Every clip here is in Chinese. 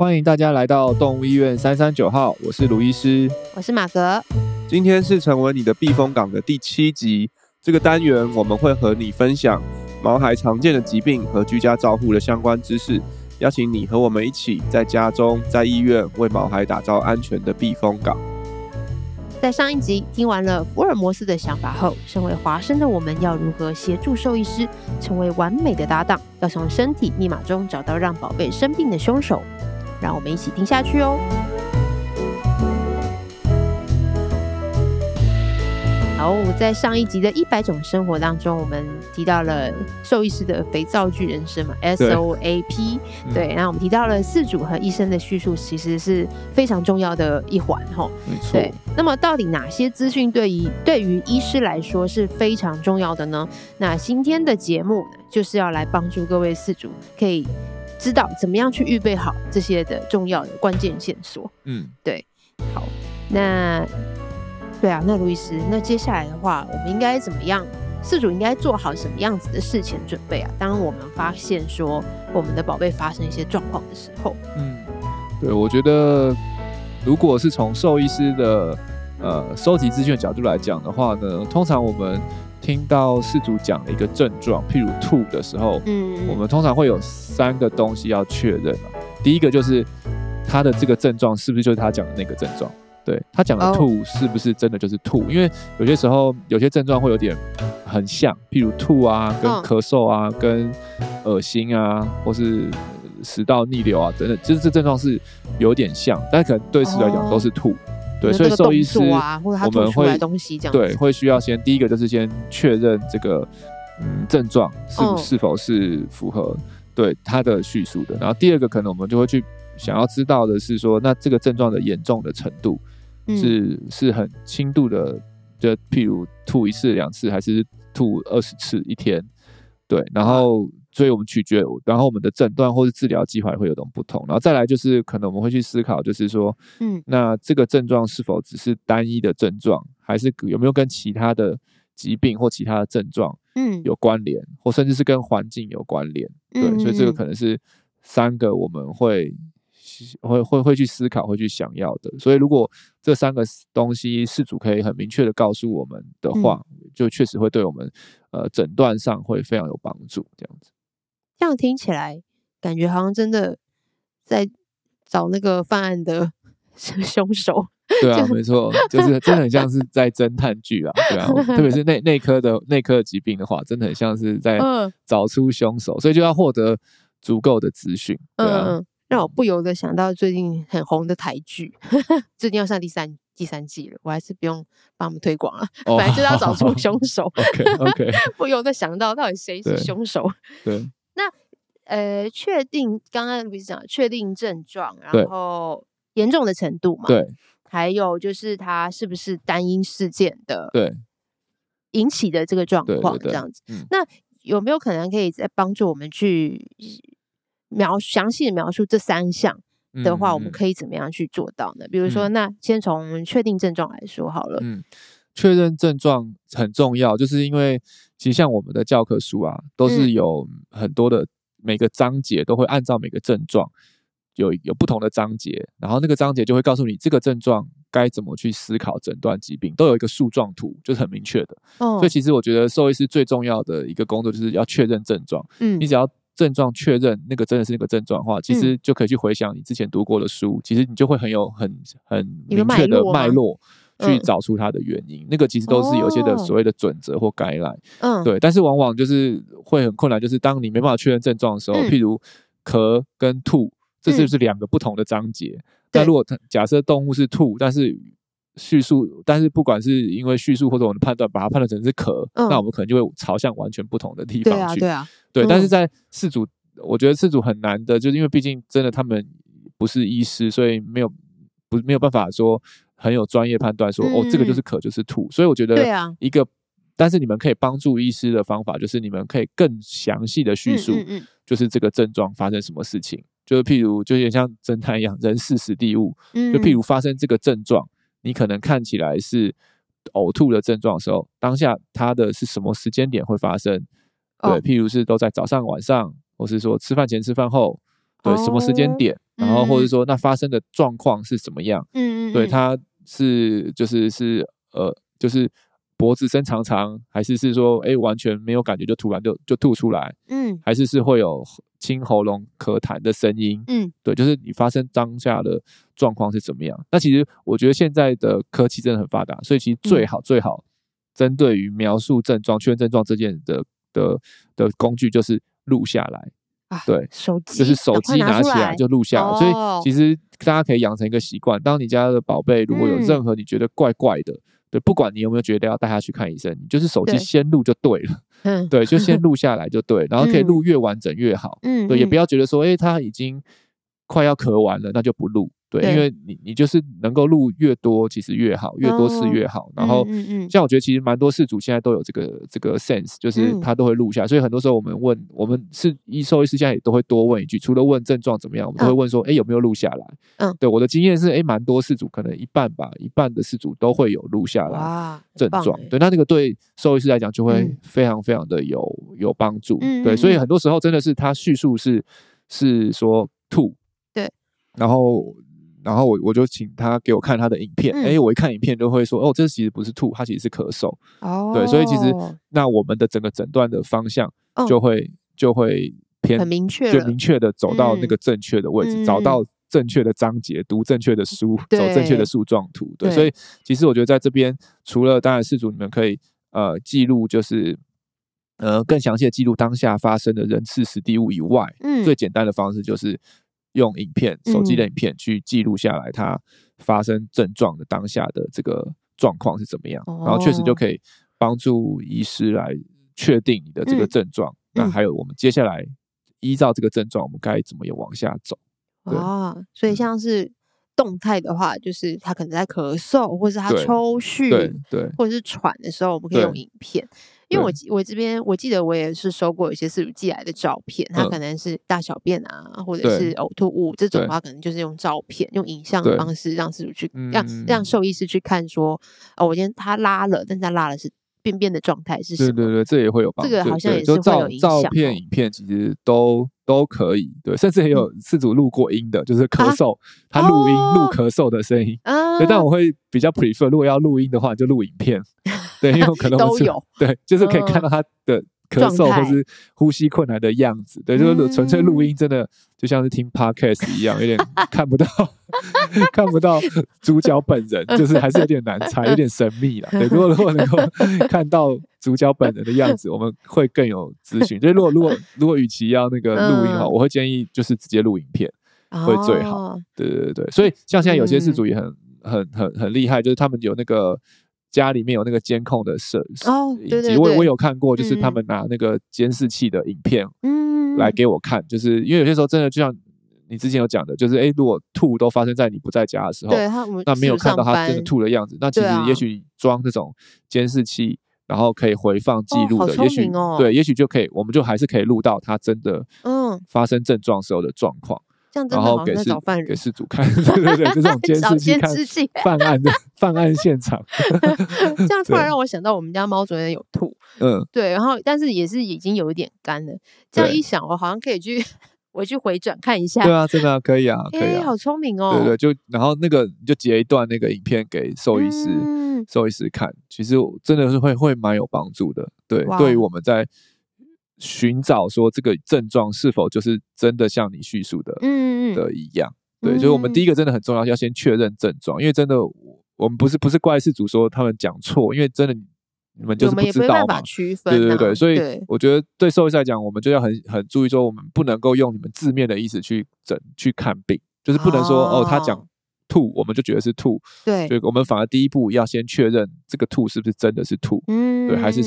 欢迎大家来到动物医院339号，我是卢医师，我是马格。今天是成为你的避风港的第7集，这个单元我们会和你分享毛孩常见的疾病和居家照护的相关知识，邀请你和我们一起在家中、在医院为毛孩打造安全的避风港。在上一集听完了福尔摩斯的想法后，身为华生的我们要如何协助兽医师成为完美的搭档，要从身体密码中找到让宝贝生病的凶手，让我们一起听下去哦。好，在上一集的100种生活当中，我们提到了兽医师的肥皂剧人生嘛 SOAP， 对，那我们提到了饲主和医生的叙述其实是非常重要的一环，没错。那么到底哪些资讯对于医师来说是非常重要的呢？那今天的节目呢，就是要来帮助各位饲主可以知道怎么样去预备好这些的重要的关键线索。对，好，那卢医师，那接下来的话，我们应该怎么样？饲主应该做好什么样子的事前准备啊？当我们发现说我们的宝贝发生一些状况的时候，对，我觉得如果是从兽医师的收集资讯的角度来讲的话呢，通常我们听到饲主讲的一个症状，譬如吐的时候，我们通常会有3个东西要确认啊。第一个就是他的这个症状是不是就是他讲的那个症状？对，他讲的吐是不是真的就是吐？因为有些时候有些症状会有点很像，譬如吐啊、跟咳嗽啊、跟恶心啊，或是食道逆流啊等等，就是这症状是有点像，但可能对饲主来讲都是吐。对，所以兽医师我们会对会需要先第一个就是先确认这个症状是否是符合对他的叙述的，然后第二个可能我们就会去想要知道的是说，那这个症状的严重的程度是很轻度的，就譬如吐1次2次，还是吐20次一天？对，然后所以我们取决，然后我们的诊断或是治疗计划会有种不同，然后再来就是可能我们会去思考，就是说，那这个症状是否只是单一的症状，还是有没有跟其他的疾病或其他的症状有关联，或甚至是跟环境有关联？对，所以这个可能是3个我们会去思考，会去想要的。所以如果这3个东西饲主可以很明确的告诉我们的话，就确实会对我们诊断上会非常有帮助。这样子，这样听起来感觉好像真的在找那个犯案的凶手。对啊，没错，就是真的很像是在侦探剧啊。对啊，特别是内科疾病的话，真的很像是在找出凶手，所以就要获得足够的资讯。对啊。让我不由得想到最近很红的台剧，最近要上第三季了，我还是不用帮我们推广了，反正就是要找出凶手。OK， 不由得想到底谁是凶手。对，那确定刚刚卢医师讲，确定症状，然后严重的程度嘛，对，还有就是它是不是单一事件的对引起的这个状况这样子。那有没有可能可以再帮助我们去？详细的描述这3项的话，我们可以怎么样去做到呢？比如说，那先从确定症状来说好了。确认症状很重要，就是因为其实像我们的教科书啊，都是有很多的每个章节都会按照每个症状有不同的章节，然后那个章节就会告诉你这个症状该怎么去思考诊断疾病，都有一个树状图，就是很明确的。所以其实我觉得兽医师最重要的一个工作就是要确认症状。你只要症状确认那个真的是那个症状的话，其实就可以去回想你之前读过的书，其实你就会很明确的脉络去找出它的原因。那个其实都是有些的所谓的准则或概览，对。但是往往就是会很困难，就是当你没办法确认症状的时候，譬如咳跟吐，这是不是2个不同的章节？那如果假设动物是吐，但是不管是因为叙述或者我们判断把它判断成是咳，那我们可能就会朝向完全不同的地方去。对，但是在饲主，我觉得饲主很难的，就是因为毕竟真的他们不是医师，所以没有办法说很有专业判断说这个就是咳就是吐。所以我觉得一个但是你们可以帮助医师的方法就是你们可以更详细的叙述就是这个症状发生什么事情，就是譬如就有点像侦探一样人事实地物，就譬如发生这个症状，你可能看起来是呕吐的症状的时候，当下它的是什么时间点会发生？对，譬如是都在早上、晚上，或是说吃饭前、吃饭后，对，什么时间点，然后或者说那发生的状况是怎么样，对，它是就是脖子伸长长，还是说完全没有感觉就突然就吐出来，还是会有清喉咙咳痰的声音，对，就是你发生当下的状况是怎么样。那其实我觉得现在的科技真的很发达，所以其实最好针对于描述症状确认症状这件 的工具就是录下来，对，就是手机拿起来就录下来。所以其实大家可以养成一个习惯，当你家的宝贝如果有任何你觉得怪怪的，对，不管你有没有觉得要带他去看医生，你就是手机先录就对了，对，就先录下来就对，然后可以录越完整越好，对，也不要觉得说他已经快要咳完了那就不录，对，因为 你就是能够录越多其实越好，越多次越好，然后像我觉得其实蛮多事主现在都有这个 sense， 就是他都会录下，所以很多时候我们是兽医师现在也都会多问一句，除了问症状怎么样，我们都会问说有没有录下来，对，我的经验是蛮多事主可能一半的事主都会有录下来症状，对，那这个对兽医师来讲就会非常非常的有帮助，对，所以很多时候真的是他叙述是说吐，对，然后我就请他给我看他的影片，我一看影片就会说这其实不是吐，他其实是咳嗽，对，所以其实那我们的整个诊断的方向就会偏很明确了，就明确的走到那个正确的位置，找到正确的章节，读正确的书，走正确的树状图， 对，所以其实我觉得在这边除了当然事主你们可以记录就是更详细的记录当下发生的人事实地物以外，最简单的方式就是用影片，手机的影片去记录下来他发生症状的当下的这个状况是怎么样，然后确实就可以帮助医师来确定你的这个症状，那还有我们接下来依照这个症状我们该怎么也往下走。哇，所以像是动态的话，就是他可能在咳嗽，或是他抽搐，或者是喘的时候，我们可以用影片。因为我这边我记得我也是收过有些事主寄来的照片，他可能是大小便啊，或者是呕吐物这种的话，可能就是用照片用影像的方式让事主去让兽医师去看说我今天他拉了，但是他拉了是便便的状态是什么，对，这也会有帮助，这个好像也是会有影响，照片影片其实都可以，对，甚至也有事主录过音的，就是咳嗽，他录音录咳嗽的声音，对，但我会比较 prefer 如果要录音的话就录影片，对，因为可能都有，对，就是可以看到他的咳嗽或是呼吸困难的样子，对，就是纯粹录音真的就像是听 Podcast 一样，有点看不到看不到主角本人，就是还是有点难猜，有点神秘啦，对，如果能够看到主角本人的样子我们会更有资讯，就是如果与其要那个录音的话，我会建议就是直接录影片会最好，对，所以像现在有些事主也很厉害，就是他们有那个家里面有那个监控的摄影机，对，我有看过，就是他们拿那个监视器的影片来给我看，就是因为有些时候真的就像你之前有讲的，就是如果吐都发生在你不在家的时候，对，那没有看到他真的吐的样子，那其实也许装这种监视器然后可以回放记录的，也许就可以，我们就还是可以录到他真的发生症状时候的状况，这样真的好像在找犯人，给事主看，对，就这种监视器看犯案现场这样突然让我想到我们家猫昨天有吐，对，然后但是也是已经有一点干了，这样一想我好像可以去回转看一下，对啊，真的可以啊，好聪明哦，对，就然后那个你就截一段那个影片给兽医师看，其实真的是会蛮有帮助的，对，对于我们在寻找说这个症状是否就是真的像你叙述的一样，对，所以我们第一个真的很重要，要先确认症状，因为真的我们不是怪事主说他们讲错，因为真的你们就是不知道嘛，我们也没办法区分，对，所以我觉得对兽医来讲，我们就要很注意说，我们不能够用你们字面的意思去看病，就是不能说他讲吐我们就觉得是吐，对，所以我们反而第一步要先确认这个吐是不是真的是吐，对，还是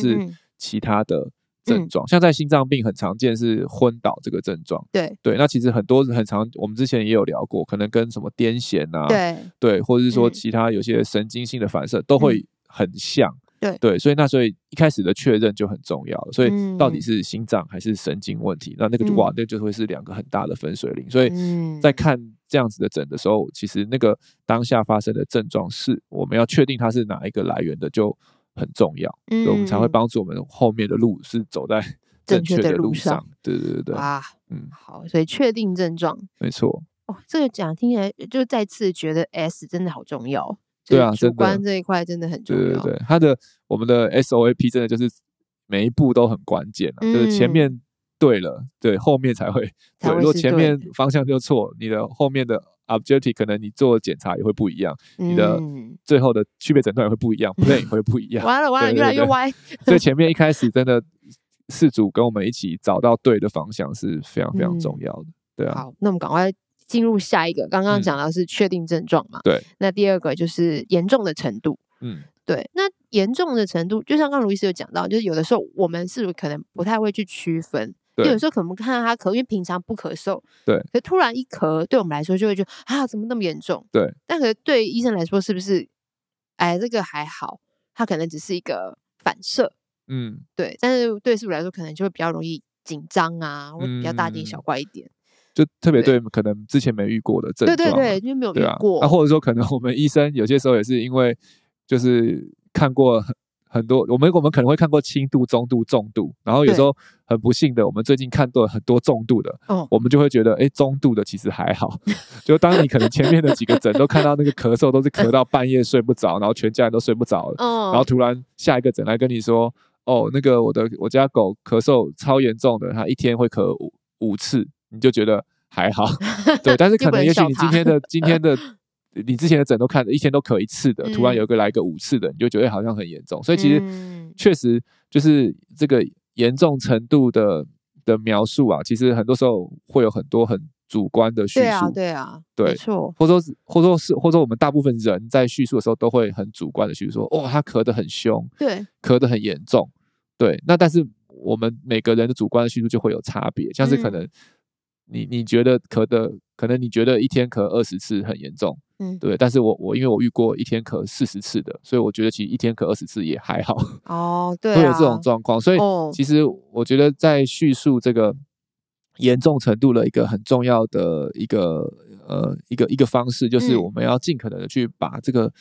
其他的症状，像在心脏病很常见是昏倒这个症状，对，那其实很多很常我们之前也有聊过，可能跟什么癫痫啊，对，或者是说其他有些神经性的反射都会很像，对，所以一开始的确认就很重要，所以到底是心脏还是神经问题，那个就哇，那就会是两个很大的分水岭，所以在看这样子的诊的时候，其实那个当下发生的症状是我们要确定它是哪一个来源的就很重要，所以我们才会帮助我们后面的路是走在正确的路上。对对对对，哇，嗯，好，所以确定症状，没错。哦，这个讲听起来就再次觉得 S 真的好重要，对啊，主观这一块真的很重要。对对对，它的我们的 SOAP 真的就是每一步都很关键啊，嗯，就是前面对了，对，后面才会对。如果前面方向就错，你的后面的 objective 可能你做检查也会不一样，嗯，你的最后的区别诊断也会不一样，plan 也会不一样。完了完了，越来越歪。所以前面一开始真的事主跟我们一起找到对的方向是非常非常重要的，对啊。好，那我们赶快进入下一个，刚刚讲到是确定症状嘛，对。那第二个就是严重的程度，嗯，对。那严重的程度，就像刚刚卢医师有讲到，就是有的时候我们是可能不太会去区分，对，有时候可能看到他咳，因为平常不咳嗽，对，可是突然一咳，对我们来说就会觉得啊，怎么那么严重？对。但可是对医生来说，是不是？哎，这个还好，他可能只是一个反射，嗯，对。但是对事主来说，可能就会比较容易紧张啊，或比较大惊小怪一点。就特别对可能之前没遇过的症状，对对对，就没有遇过。啊，或者说可能我们医生有些时候也是因为就是看过很多，我们可能会看过轻度、中度、重度，然后有时候很不幸的，我们最近看到很多重度的，我们就会觉得，哎，中度的其实还好。就当你可能前面的几个诊都看到那个咳嗽都是咳到半夜睡不着，然后全家人都睡不着了，然后突然下一个诊来跟你说，哦，那个我家狗咳嗽超严重的，它一天会咳5次。你就觉得还好，对，但是可能也许你今天的你之前的诊都看一天都咳一次的，突然有一个来个5次的，你就觉得好像很严重。所以其实确实就是这个严重程度的描述啊，其实很多时候会有很多很主观的叙述，对啊，对啊，对，没错。或者说我们大部分人在叙述的时候都会很主观的叙述，哦，他咳得很凶，对，咳得很严重，对。那但是我们每个人的主观的叙述就会有差别，像是可能，你觉得咳的，可能你觉得一天咳20次很严重，嗯，对。但是我因为我遇过一天咳40次的，所以我觉得其实一天咳20次也还好。哦，对啊，会有这种状况。所以其实我觉得在叙述这个严重程度的一个很重要的一个方式，就是我们要尽可能的去把这个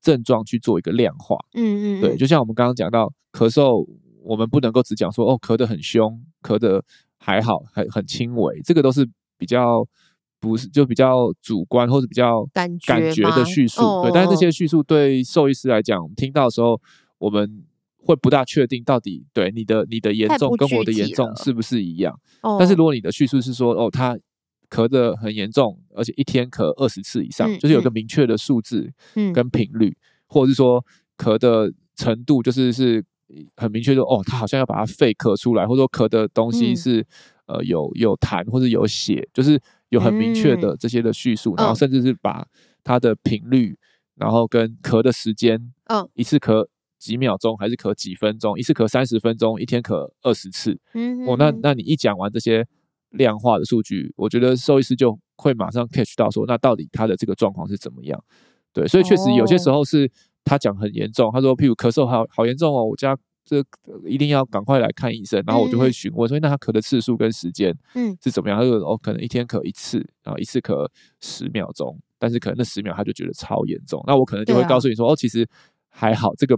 症状去做一个量化。嗯嗯，对，就像我们刚刚讲到咳嗽，我们不能够只讲说哦咳得很凶，咳得还好，很轻微，这个都是比较不是就比较主观或者比较感觉的叙述，对。但是这些叙述对兽医师来讲，听到的时候我们会不大确定到底对你的严重跟我的严重是不是一样。但是如果你的叙述是说哦他咳得很严重，而且一天咳20次以上，就是有个明确的数字跟频率，或者是说咳的程度就是很明确说哦他好像要把它肺咳出来，或者说咳的东西是有痰或者有血，就是有很明确的这些的叙述，然后甚至是把它的频率，然后跟咳的时间，一次咳几秒钟还是咳几分钟，一次咳30分钟，一天咳20次，哦，那你一讲完这些量化的数据，我觉得兽医师就会马上 catch 到说那到底他的这个状况是怎么样，对。所以确实有些时候是他讲很严重，他说譬如咳嗽好严重哦，我家这一定要赶快来看医生，然后我就会询问说那他咳的次数跟时间是怎么样，他就说哦可能一天咳1次，然后一次咳10秒钟，但是可能那10秒他就觉得超严重，那我可能就会告诉你说，哦其实还好，这个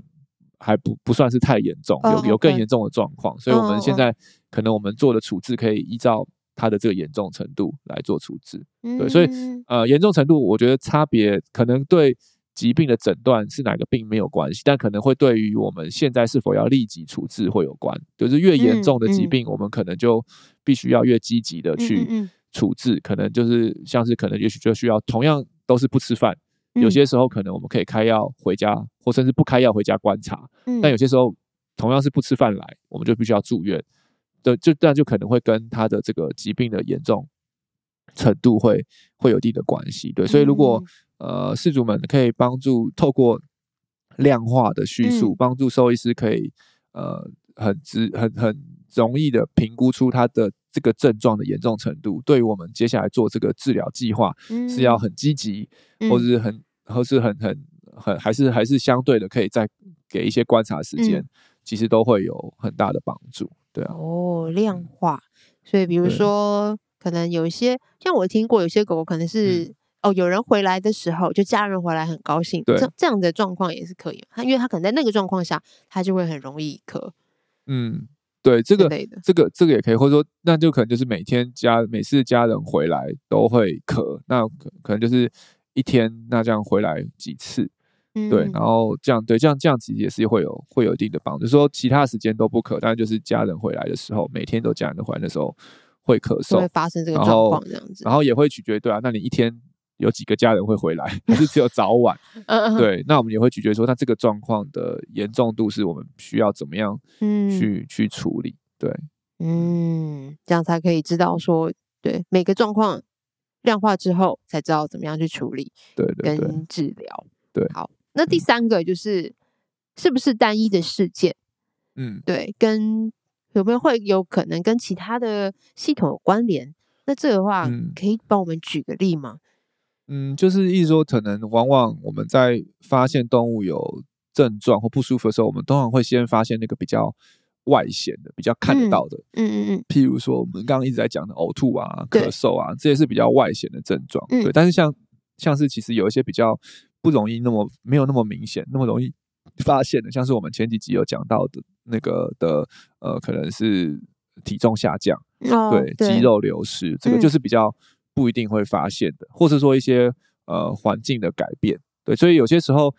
还不算是太严重，有更严重的状况，所以我们现在可能我们做的处置可以依照他的这个严重程度来做处置，对。所以严重程度我觉得差别可能对疾病的诊断是哪个病没有关系，但可能会对于我们现在是否要立即处置会有关，就是越严重的疾病我们可能就必须要越积极的去处置，可能就是像是可能也许就需要同样都是不吃饭，有些时候可能我们可以开药回家，或甚至不开药回家观察，但有些时候同样是不吃饭来我们就必须要住院，对，但就可能会跟他的这个疾病的严重程度会有一定的关系，对。所以如果事主们可以帮助透过量化的叙述，帮助兽医师可以很容易的评估出他的这个症状的严重程度，对于我们接下来做这个治疗计划是要很积极，或者是很还是相对的可以再给一些观察时间，其实都会有很大的帮助，对啊。哦，量化，所以比如说可能有一些像我听过有些狗狗可能是哦，有人回来的时候，就家人回来很高兴，这样的状况也是可以，因为他可能在那个状况下，他就会很容易咳。嗯，对，这个也可以，或者说那就可能就是每次家人回来都会咳，那可能就是一天那这样回来几次，对，然后这样对这样其实也是会有一定的帮助，就是说其他时间都不咳，但就是家人回来的时候，每天都家人回来的时候会咳嗽，会发生这个状况这样子，然后也会取决对啊，那你一天有几个家人会回来，还是只有早晚对，那我们也会取决说那这个状况的严重度是我们需要怎么样去处理，对，这样才可以知道说对每个状况量化之后才知道怎么样去处理，对对对，跟治疗，对，好，那第三个就是、是不是单一的事件，对，跟有没有会有可能跟其他的系统有关联，那这个话可以帮我们举个例吗？就是意思说可能往往我们在发现动物有症状或不舒服的时候，我们通常会先发现那个比较外显的比较看得到的，譬如说我们刚刚一直在讲的呕吐啊咳嗽啊，这些是比较外显的症状，对，但是像是其实有一些比较不容易那么没有那么明显那么容易发现的，像是我们前几集有讲到的那个的可能是体重下降，对，肌肉流失，这个就是比较不一定会发现的，或是说一些环境的改变，对，所以有些时候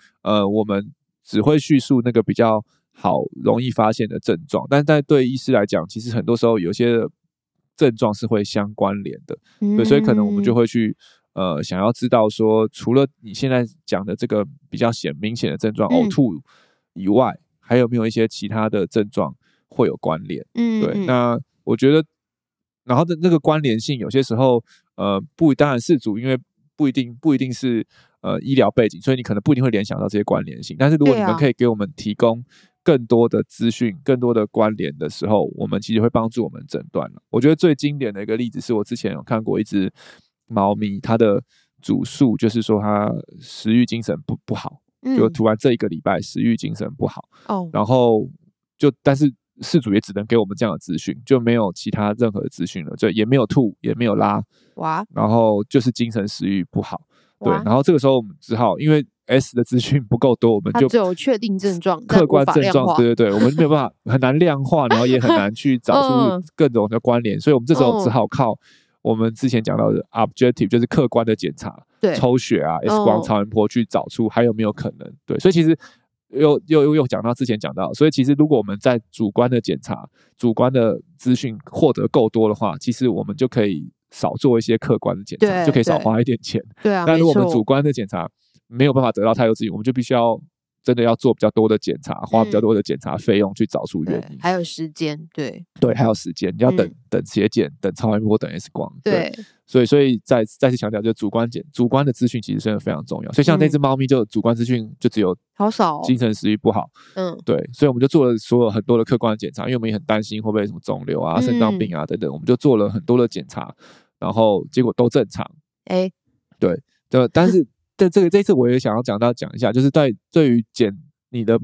我们只会叙述那个比较好容易发现的症状，但是对医师来讲，其实很多时候有些症状是会相关联的，对，所以可能我们就会去想要知道说，除了你现在讲的这个比较明显的症状呕吐以外，还有没有一些其他的症状会有关联，对，那我觉得然后那个关联性有些时候当然是因为不一定是医疗背景，所以你可能不一定会联想到这些关联性，但是如果你们可以给我们提供更多的资讯更多的关联的时候，我们其实会帮助我们诊断了。我觉得最经典的一个例子是我之前有看过一只猫咪，它的主诉就是说它食欲精神不好，就突然这一个礼拜食欲精神不好，然后但是饲主也只能给我们这样的资讯，就没有其他任何的资讯了，就也没有吐也没有拉，哇，然后就是精神食欲不好，对，然后这个时候我们只好因为 S 的资讯不够多，我们就只有确定症状客观症状，对对对，我们没有办法很难量化然后也很难去找出各种的关联，所以我们这时候只好靠我们之前讲到的 objective 就是客观的检查，抽血啊 X 光超音波去找出还有没有可能，对，所以其实又讲到之前讲到，所以其实如果我们在主观的检查主观的资讯获得够多的话，其实我们就可以少做一些客观的检查，就可以少花一点钱，对啊，但如果我们主观的检查没有办法得到太多资讯，我们就必须要真的要做比较多的检查，花比较多的检查费用去找出原因，还有时间，对对，还有时间，你要等血检等超音波等 X 光， 对， 对，所以再次强调，就主观的资讯其实真的非常重要，所以像那只猫咪就主观资讯就只有好少，精神食欲不好，对，所以我们就做了所有很多的客观的检查，因为我们也很担心会不会什么肿瘤啊肾脏病啊等等，我们就做了很多的检查，然后结果都正常，对对，但是但这次我也想要讲一下，就是对于你的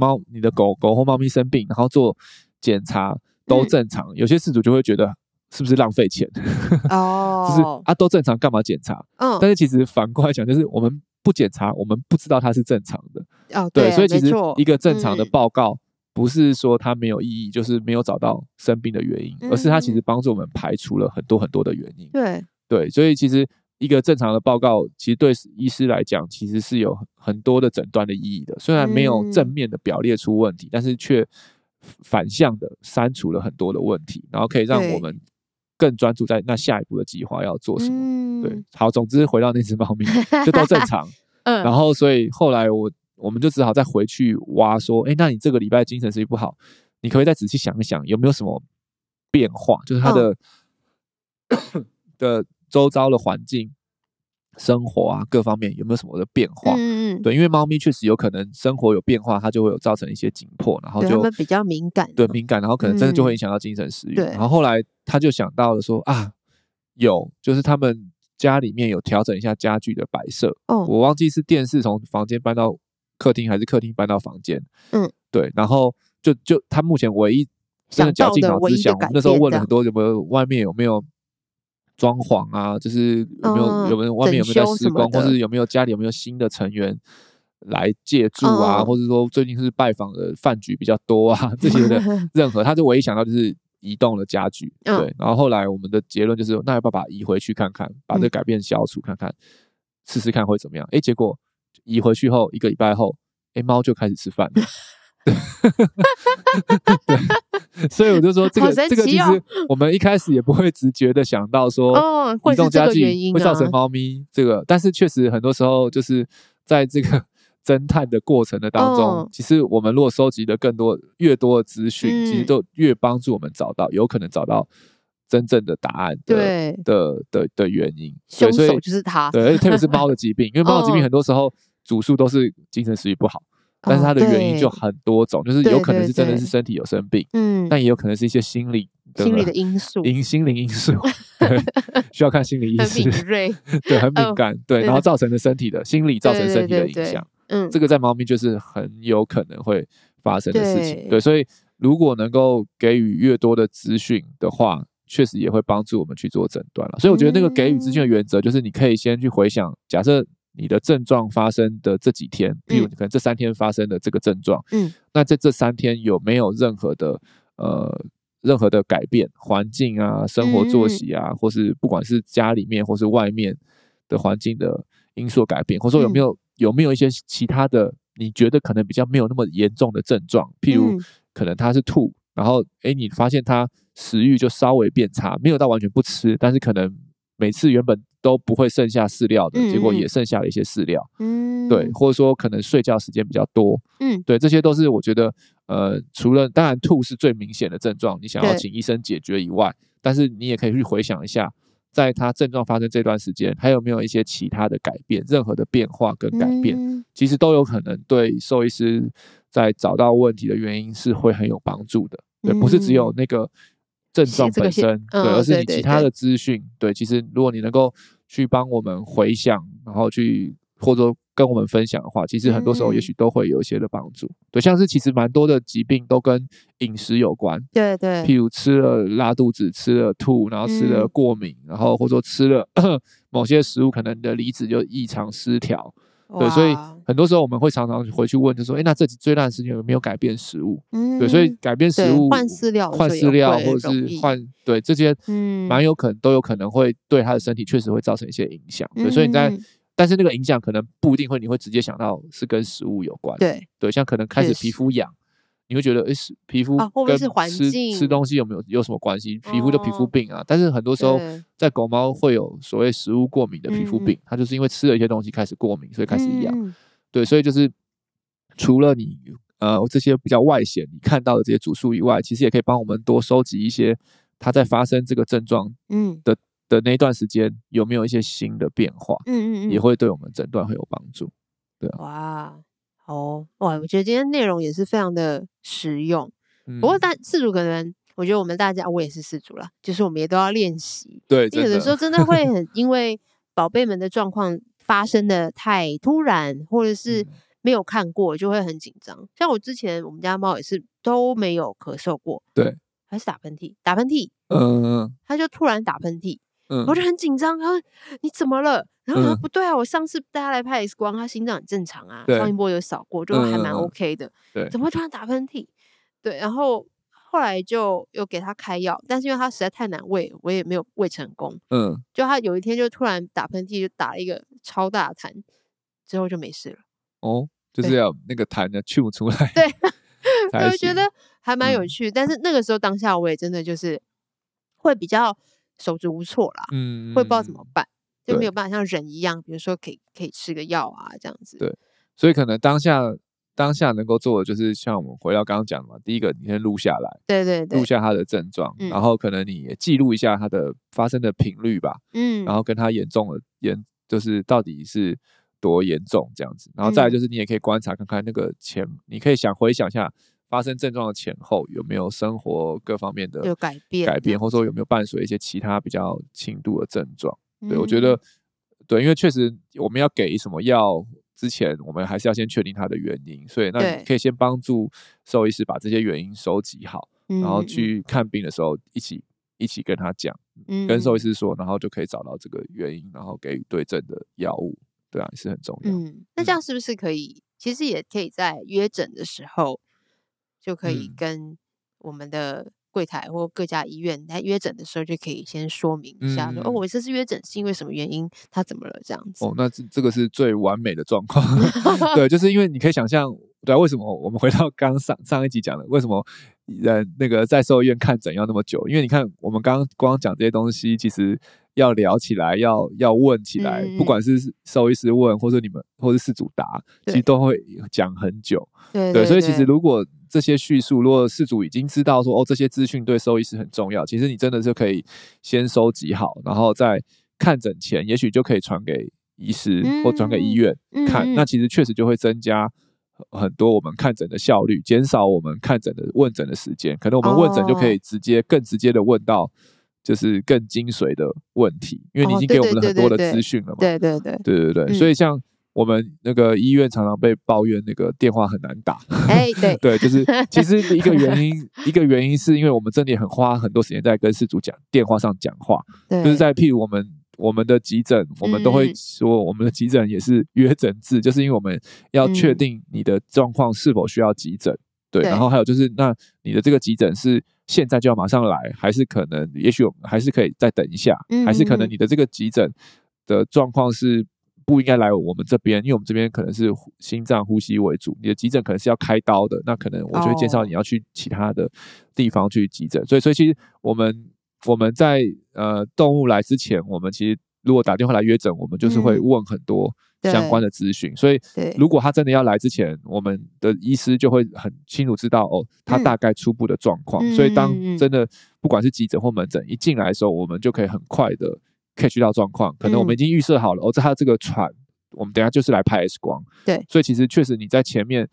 狗或猫咪生病然后做检查都正常，有些饲主就会觉得是不是浪费钱就是都正常干嘛检查，但是其实反过来讲，就是我们不检查我们不知道它是正常的，对，所以其实一个正常的报告不是说它没有意义，就是没有找到生病的原因，而是它其实帮助我们排除了很多很多的原因，对，所以其实一个正常的报告其实对医师来讲其实是有很多的诊断的意义的，虽然没有正面的表列出问题，但是却反向的删除了很多的问题，然后可以让我们更专注在那下一步的计划要做什么，对，好，总之回到那只猫咪就都正常然后所以后来我们就只好再回去挖说，那你这个礼拜精神食欲不好，你可不可以再仔细想一想有没有什么变化，就是它的周遭的环境生活啊各方面有没有什么的变化，对，因为猫咪确实有可能生活有变化，它就会有造成一些紧迫，然后就它们比较敏感，对，敏感，然后可能真的就会影响到精神食欲，然后后来他就想到了说就是他们家里面有调整一下家具的摆设，我忘记是电视从房间搬到客厅还是客厅搬到房间，对，然后就他目前唯一真的绞尽脑汁想，我们那时候问了很多外面有没有装潢啊，就是有没有外面有没有在施工，或是有没有家里有没有新的成员来借住啊，或者说最近是拜访的饭局比较多啊，这些的任何他就唯一想到就是移动了家具、嗯、对，然后后来我们的结论就是那要不要把移回去看看，把这个改变消除看看、嗯、试试看会怎么样。哎，结果移回去后一个礼拜后，哎，猫就开始吃饭了对，所以我就说这个、哦、这个其实我们一开始也不会直觉的想到说移动家具会造成猫咪这个，但是确实很多时候就是在这个侦探的过程的当中、哦、其实我们如果收集的更多越多的资讯、嗯、其实都越帮助我们找到有可能找到真正的答案 的原因，凶手就是他。对，特别是猫的疾病因为猫的疾病很多时候主诉都是精神食欲不好，但是它的原因就很多种、哦、就是有可能是真的是身体有生病，嗯，但也有可能是一些心理的因素，心灵因素对，需要看心理医师很敏锐对，很敏感、哦、对，然后造成了身体的心理造成身体的影响，对对对对，嗯，这个在猫咪就是很有可能会发生的事情。 对，所以如果能够给予越多的资讯的话，确实也会帮助我们去做诊断了。所以我觉得那个给予资讯的原则就是你可以先去回想，假设你的症状发生的这几天，比如可能这3天发生的这个症状，嗯，那在这3天有没有任何的改变，环境啊，生活作息啊、嗯、或是不管是家里面或是外面的环境的因素改变，或者说有没有一些其他的你觉得可能比较没有那么严重的症状，譬如可能他是吐，然后你发现他食欲就稍微变差，没有到完全不吃，但是可能每次原本都不会剩下饲料的，结果也剩下了一些饲料，嗯，对，或者说可能睡觉时间比较多，嗯，对，这些都是我觉得除了当然吐是最明显的症状，你想要请医生解决以外，但是你也可以去回想一下，在他症状发生这段时间还有没有一些其他的改变，任何的变化跟改变、嗯、其实都有可能对兽医师在找到问题的原因是会很有帮助的，对、嗯、不是只有那个症状本身、这个对，而是你其他的资讯、嗯、对， 对， 对， 对，其实如果你能够去帮我们回想，然后去或者跟我们分享的话，其实很多时候也许都会有一些的帮助、嗯、对，像是其实蛮多的疾病都跟饮食有关，对对，譬如吃了拉肚子，吃了吐，然后吃了过敏、嗯、然后或者说吃了某些食物可能的离子就异常失调，对，所以很多时候我们会常常回去问就说那这最烂的事情有没有改变食物、嗯、对，所以改变食物换饲料或者是换，对，这些蛮有可能、嗯、都有可能会对他的身体确实会造成一些影响，对、嗯、所以你在但是那个影响可能不一定会，你会直接想到是跟食物有关，对对，像可能开始皮肤痒，你会觉得皮肤跟吃东西有什么关系，皮肤就皮肤病啊、哦、但是很多时候在狗猫会有所谓食物过敏的皮肤病，它就是因为吃了一些东西开始过敏，所以开始痒、嗯、对，所以就是除了你这些比较外显你看到的这些主诉以外，其实也可以帮我们多收集一些它在发生这个症状的那一段时间有没有一些新的变化，嗯嗯嗯，也会对我们诊断会有帮助，对、啊、哇，好、哦、哇，我觉得今天内容也是非常的实用、嗯、不过但饲主可能我觉得我们大家，我也是饲主啦，就是我们也都要练习，对，因为有的时候真的会很因为宝贝们的状况发生的太突然或者是没有看过就会很紧张，像我之前我们家猫也是都没有咳嗽过，对，还是打喷嚏，嗯，它就突然打喷嚏，嗯、我就很紧张，他说你怎么了，然后他说、不对啊，我上次带他来拍 X 光，他心脏很正常啊，超音波有扫过，就还蛮 OK 的、对，怎么会突然打喷嚏，对，然后后来就有给他开药，但是因为他实在太难喂，我也没有喂成功，嗯，就他有一天就突然打喷嚏，就打了一个超大的痰，之后就没事了，哦，就是要那个痰要吐出来，对我觉得还蛮有趣、但是那个时候当下我也真的就是会比较手足无措啦，嗯，会不知道怎么办，就没有办法像人一样，比如说可以吃个药啊这样子，对，所以可能当下能够做的就是像我们回到刚刚讲的嘛，第一个你先录下来，对对对，录下他的症状、然后可能你也记录一下他的发生的频率吧，嗯，然后跟他就是到底是多严重这样子，然后再来就是你也可以观察看看那个你可以回想一下发生症状的前后有没有生活各方面的改变，或者说有没有伴随一些其他比较轻度的症状、对，我觉得对，因为确实我们要给什么药之前我们还是要先确定它的原因，所以那你可以先帮助兽医师把这些原因收集好，然后去看病的时候一起跟他讲、跟兽医师说，然后就可以找到这个原因，然后给予对症的药物，对啊，是很重要、那这样是不是可以其实也可以在约诊的时候就可以跟我们的柜台或各家医院来约诊的时候就可以先说明一下说、哦，我这次约诊是因为什么原因，他怎么了这样子。哦，那这个是最完美的状况。对，就是因为你可以想象，对啊，为什么我们回到刚 上一集讲的，为什么那个在兽医院看诊要那么久？因为你看我们刚刚光讲这些东西，其实要聊起来，要问起来，不管是兽医师问，或是你们，或是事主答，其实都会讲很久。对， 对，所以其实如果这些叙述，如果事主已经知道说，哦，这些资讯对兽医师很重要，其实你真的是可以先收集好，然后在看诊前，也许就可以传给医师或传给医院看。那其实确实就会增加很多我们看诊的效率，减少我们看诊的问诊的时间，可能我们问诊就可以更直接的问到就是更精髓的问题，因为你已经给我们很多的资讯了嘛。对对对对对对，所以像我们那个医院常常被抱怨那个电话很难打。哎，对对，就是其实一个原因是因为我们真的很花很多时间在跟事主讲电话上讲话，就是在譬如我们的急诊，我们都会说我们的急诊也是约诊制，就是因为我们要确定你的状况是否需要急诊。对，然后还有就是那你的这个急诊是现在就要马上来，还是可能也许我们还是可以再等一下，还是可能你的这个急诊的状况是不应该来我们这边，因为我们这边可能是心脏呼吸为主，你的急诊可能是要开刀的，那可能我就会介绍你要去其他的地方去急诊。所以其实我们在动物来之前，我们其实如果打电话来约诊，我们就是会问很多相关的资讯，所以如果他真的要来之前，我们的医师就会很清楚知道哦，他大概初步的状况。所以当真的不管是急诊或门诊一进来的时候，我们就可以很快的catch 到状况，可能我们已经预设好了，哦，他这个喘，我们等一下就是来拍 X 光。对，所以其实确实你在前面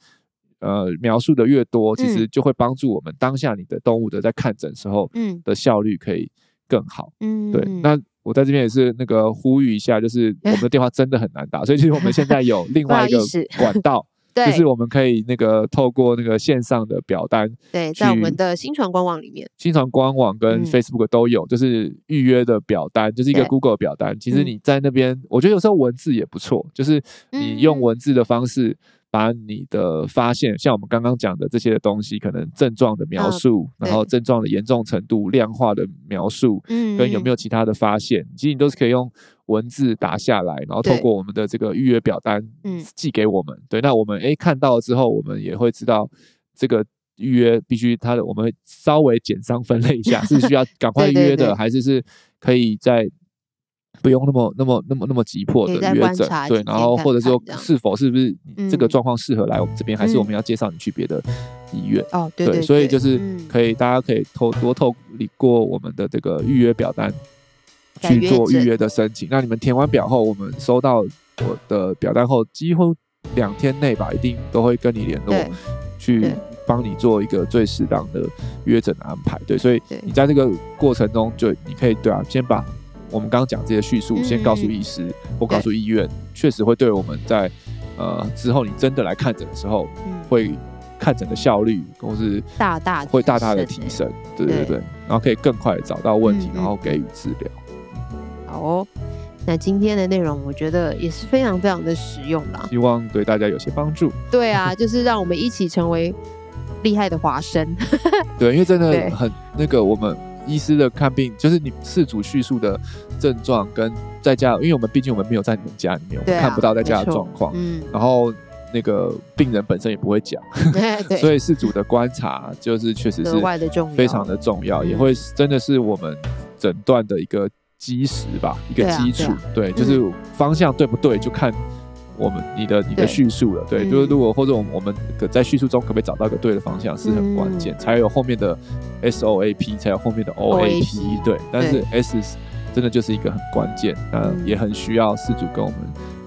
描述的越多，其实就会帮助我们当下你的动物的在看诊时候的效率可以更好。对，那我在这边也是那个呼吁一下，就是我们的电话真的很难打，所以其实我们现在有另外一个管道。就是我们可以那个透过那个线上的表单，对，在我们的新传官网里面，新传官网跟 Facebook 都有，就是预约的表单，就是一个 Google 表单。其实你在那边，我觉得有时候文字也不错，就是你用文字的方式把你的发现，像我们刚刚讲的这些东西，可能症状的描述，然后症状的严重程度、量化的描述，跟有没有其他的发现，其实你都是可以用文字打下来，然后透过我们的这个预约表单寄给我们。对，那我们看到了之后，我们也会知道这个预约必须它的，我们会稍微简单分类一下，是需要赶快预约的，还是可以在不用那么急迫的约诊。对，然后或者说是否是不是这个状况适合来我们这边，还是我们要介绍你去别的医院。哦，对 对，所以就是可以大家可以多透过我们的这个预约表单去做预约的申请。那你们填完表后，我们收到我的表单后，几乎2天内吧，一定都会跟你联络，去帮你做一个最适当的约诊的安排。对，所以你在这个过程中，就你可以先把我们刚刚讲这些叙述先告诉医师或告诉医院，确实会对我们在之后你真的来看诊的时候，会看诊的效率或是会大大的提升。对对对，然后可以更快找到问题，然后给予治疗。好哦，那今天的内容我觉得也是非常非常的实用啦，希望对大家有些帮助。对啊，就是让我们一起成为厉害的华生。对，因为真的很那个，我们医师的看病就是你事主叙述的症状跟在家，因为我们毕竟我们没有在你们家里面，我们看不到在家的状况，然后那个病人本身也不会讲，所以事主的观察就是确实是非常的重要，也会真的是我们诊断的一个基石吧，一个基础。 对，就是方向对不对，就看我们你的叙述了。对，就是如果或者我们在叙述中可不可以找到一个对的方向是很关键，才有后面的 SOAP， 才有后面的 OAP。 对，但是 S 真的就是一个很关键，也很需要事主跟我们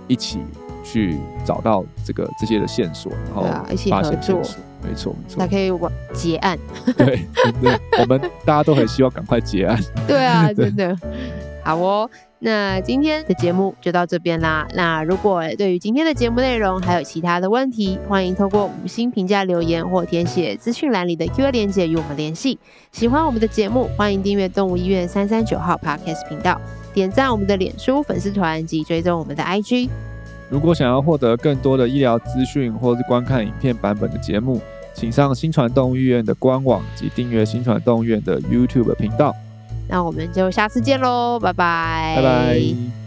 一起去找到这些的线索，然后发现线索。没错，才可以结案。对，真的，我们大家都很希望赶快结案。对啊，真的。好哦，那今天的节目就到这边啦。那如果对于今天的节目内容还有其他的问题，欢迎透过5星评价留言或填写资讯栏里的 Q&A 连结与我们联系。喜欢我们的节目，欢迎订阅动物医院339号 Podcast 频道，点赞我们的脸书粉丝团及追踪我们的 IG。如果想要获得更多的医疗资讯或是观看影片版本的节目，请上新传动物医院的官网及订阅新传动物医院的 YouTube 频道。那我们就下次见咯，拜拜。拜拜。